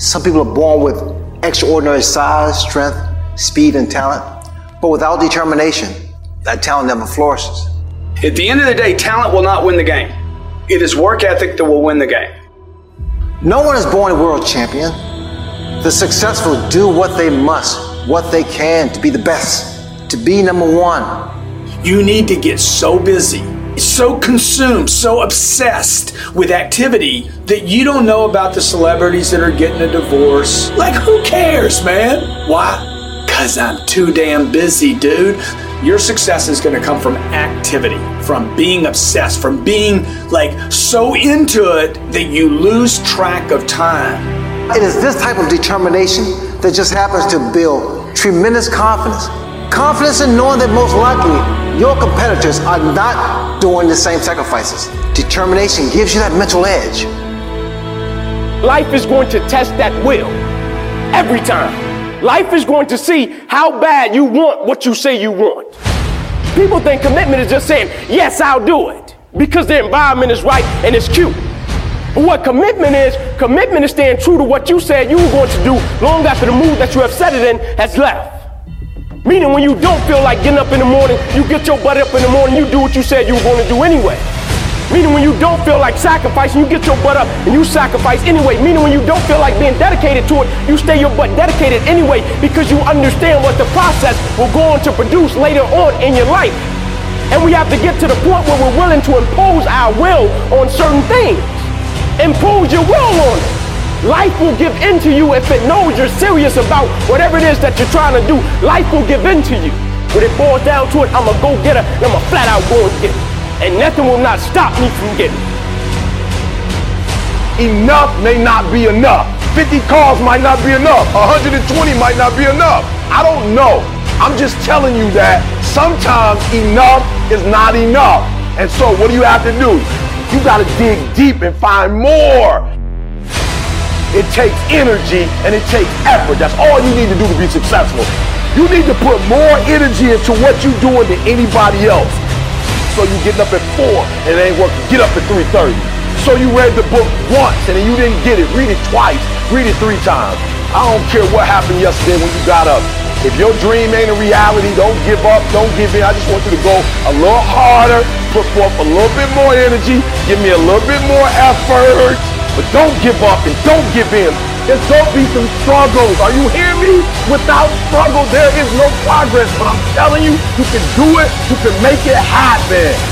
Some people are born with extraordinary size, strength, speed, and talent, but without determination, that talent never flourishes. At the end of the day, talent will not win the game. It is work ethic that will win the game. No one is born a world champion. The successful do what they must, what they can to be the best, to be number one. You need to get so busy, so consumed, so obsessed with activity that you don't know about the celebrities that are getting a divorce. Like, who cares, man? Why? Because I'm too damn busy, dude. Your success is going to come from activity, from being obsessed, from being like so into it that you lose track of time. It is this type of determination that just happens to build tremendous confidence. Confidence in knowing that most likely your competitors are not doing the same sacrifices. Determination gives you that mental edge. Life is going to test that will every time. Life is going to see how bad you want what you say you want. People think commitment is just saying, yes, I'll do it, because the environment is right and it's cute. But what commitment is staying true to what you said you were going to do long after the mood that you have set it in has left. Meaning when you don't feel like getting up in the morning, you get your butt up in the morning, you do what you said you were going to do anyway. Meaning when you don't feel like sacrificing, you get your butt up and you sacrifice anyway. Meaning when you don't feel like being dedicated to it, you stay your butt dedicated anyway, because you understand what the process will go on to produce later on in your life. And we have to get to the point where we're willing to impose our will on certain things. Impose your will on it. Life will give in to you if it knows you're serious about whatever it is that you're trying to do. Life will give in to you. When it boils down to it, I'm a go-getter and I'm a flat-out go-getter. And nothing will not stop me from getting it. Enough may not be enough. 50 calls might not be enough. 120 might not be enough. I don't know. I'm just telling you that sometimes enough is not enough. And so what do you have to do? You gotta dig deep and find more. It takes energy and it takes effort. That's all you need to do to be successful. You need to put more energy into what you're doing than anybody else. So you getting up at 4 and it ain't working, get up at 3:30. So you read the book once and then you didn't get it, read it twice, read it 3 times. I don't care what happened yesterday when you got up. If your dream ain't a reality, don't give up, don't give in. I just want you to go a little harder, put forth a little bit more energy, give me a little bit more effort, but don't give up and don't give in. There's going to be some struggles. Are you hearing me? Without struggle, there is no progress. But I'm telling you, you can do it. You can make it happen.